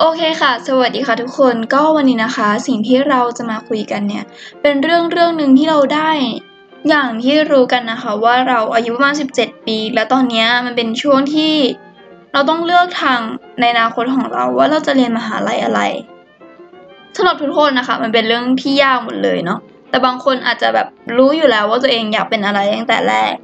โอเคค่ะสวัสดีค่ะทุกคนก็วันนี้นะคะสิ่งที่เราจะมาคุยกันเนี่ยเป็นเรื่องหนึ่งที่เราได้อย่างที่รู้กันนะคะว่าเราอายุประมาณ17ปีแล้วตอนนี้มันเป็นช่วงที่เราต้องเลือกทางในอนาคตของเราว่าเราจะเรียนมหาลัยอะไรสำหรับทุกคนนะคะมันเป็นเรื่องที่ยากหมดเลยเนาะแต่บางคนอาจจะแบบรู้อยู่แล้วว่าตัวเองอยากเป็นอะไรตั้งแต่แรก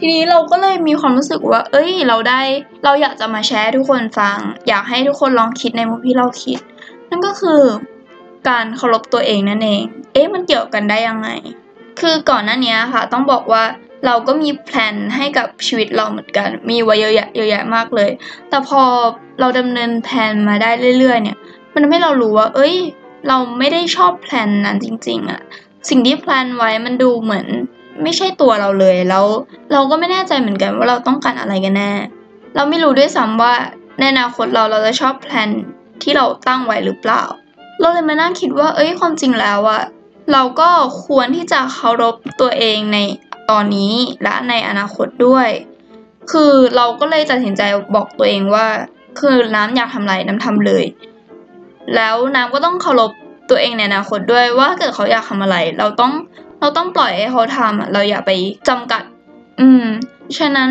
ทีนี้เราก็เลยมีความรู้สึกว่าเราอยากจะมาแชร์ให้ทุกคนฟังอยากให้ทุกคนลองคิดในมุมที่เราคิดนั่นก็คือการเคารพตัวเองนั่นเองมันเกี่ยวกันได้ยังไงคือก่อนหน้านี้ค่ะต้องบอกว่าเราก็มีแพลนให้กับชีวิตเราเหมือนกันมีไว้เยอะแยะมากเลยแต่พอเราดำเนินแพลนมาได้เรื่อยๆเนี่ยมันทำให้เรารู้ว่าเราไม่ได้ชอบแพลนนั้นจริงๆอะสิ่งที่แพลนไว้มันดูเหมือนไม่ใช่ตัวเราเลยแล้วเราก็ไม่แน่ใจเหมือนกันว่าเราต้องการอะไรกันแน่เราไม่รู้ด้วยซ้ำว่าในอนาคตเราจะชอบแพลนที่เราตั้งไว้หรือเปล่าเราเลยมานั่งคิดว่าความจริงแล้วอะเราก็ควรที่จะเคารพตัวเองในตอนนี้และในอนาคตด้วยคือเราก็เลยตัดสินใจบอกตัวเองว่าคือน้ำอยากทำอะไรน้ำทำเลยแล้วน้ำก็ต้องเคารพตัวเองในอนาคตด้วยว่าเกิดเขาอยากทำอะไรเราต้องปล่อยให้เขาทำเราอย่าไปจำกัดฉะนั้น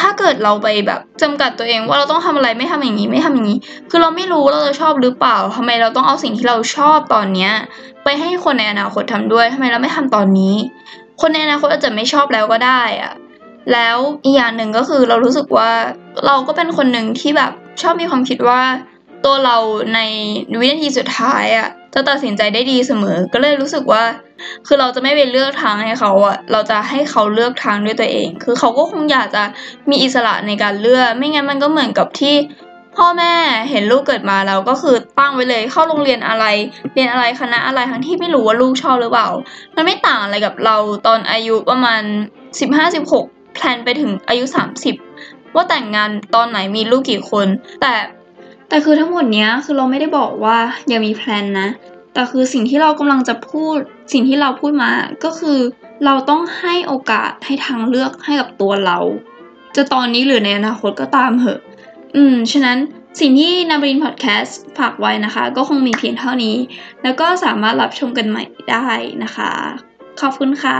ถ้าเกิดเราไปแบบจำกัดตัวเองว่าเราต้องทำอะไรไม่ทำอย่างนี้ไม่ทำอย่างนี้คือเราไม่รู้เราจะชอบหรือเปล่าทำไมเราต้องเอาสิ่งที่เราชอบตอนนี้ไปให้คนในอนาคตทำด้วยทำไมเราไม่ทำตอนนี้คนในอนาคตอาจจะไม่ชอบแล้วก็ได้อะแล้วอีกอย่างหนึ่งก็คือเรารู้สึกว่าเราก็เป็นคนหนึ่งที่แบบชอบมีความคิดว่าตัวเราในวินาทีสุดท้ายอะจะตัดสินใจได้ดีเสมอก็เลยรู้สึกว่าคือเราจะไม่ไปเลือกทางให้เขาอะเราจะให้เขาเลือกทางด้วยตัวเองคือเขาก็คงอยากจะมีอิสระในการเลือกไม่งั้นมันก็เหมือนกับที่พ่อแม่เห็นลูกเกิดมาเราก็คือตั้งไว้เลยเข้าโรงเรียนอะไรเรียนอะไรคณะอะไรทั้งที่ไม่รู้ว่าลูกชอบหรือเปล่ามันไม่ต่างอะไรกับเราตอนอายุประมาณ15-16แพลนไปถึงอายุ30ว่าแต่งงานตอนไหนมีลูกกี่คนแต่คือทั้งหมดเนี้ยคือเราไม่ได้บอกว่าอย่ามีแพลนนะแต่คือสิ่งที่เรากำลังจะพูดสิ่งที่เราพูดมาก็คือเราต้องให้โอกาสให้ทางเลือกให้กับตัวเราจะตอนนี้หรือในอนาคตก็ตามเหอะฉะนั้นสิ่งที่นาบรินพอดแคสต์ฝากไว้นะคะก็คงมีเพียงเท่านี้แล้วก็สามารถรับชมกันใหม่ได้นะคะขอบคุณค่ะ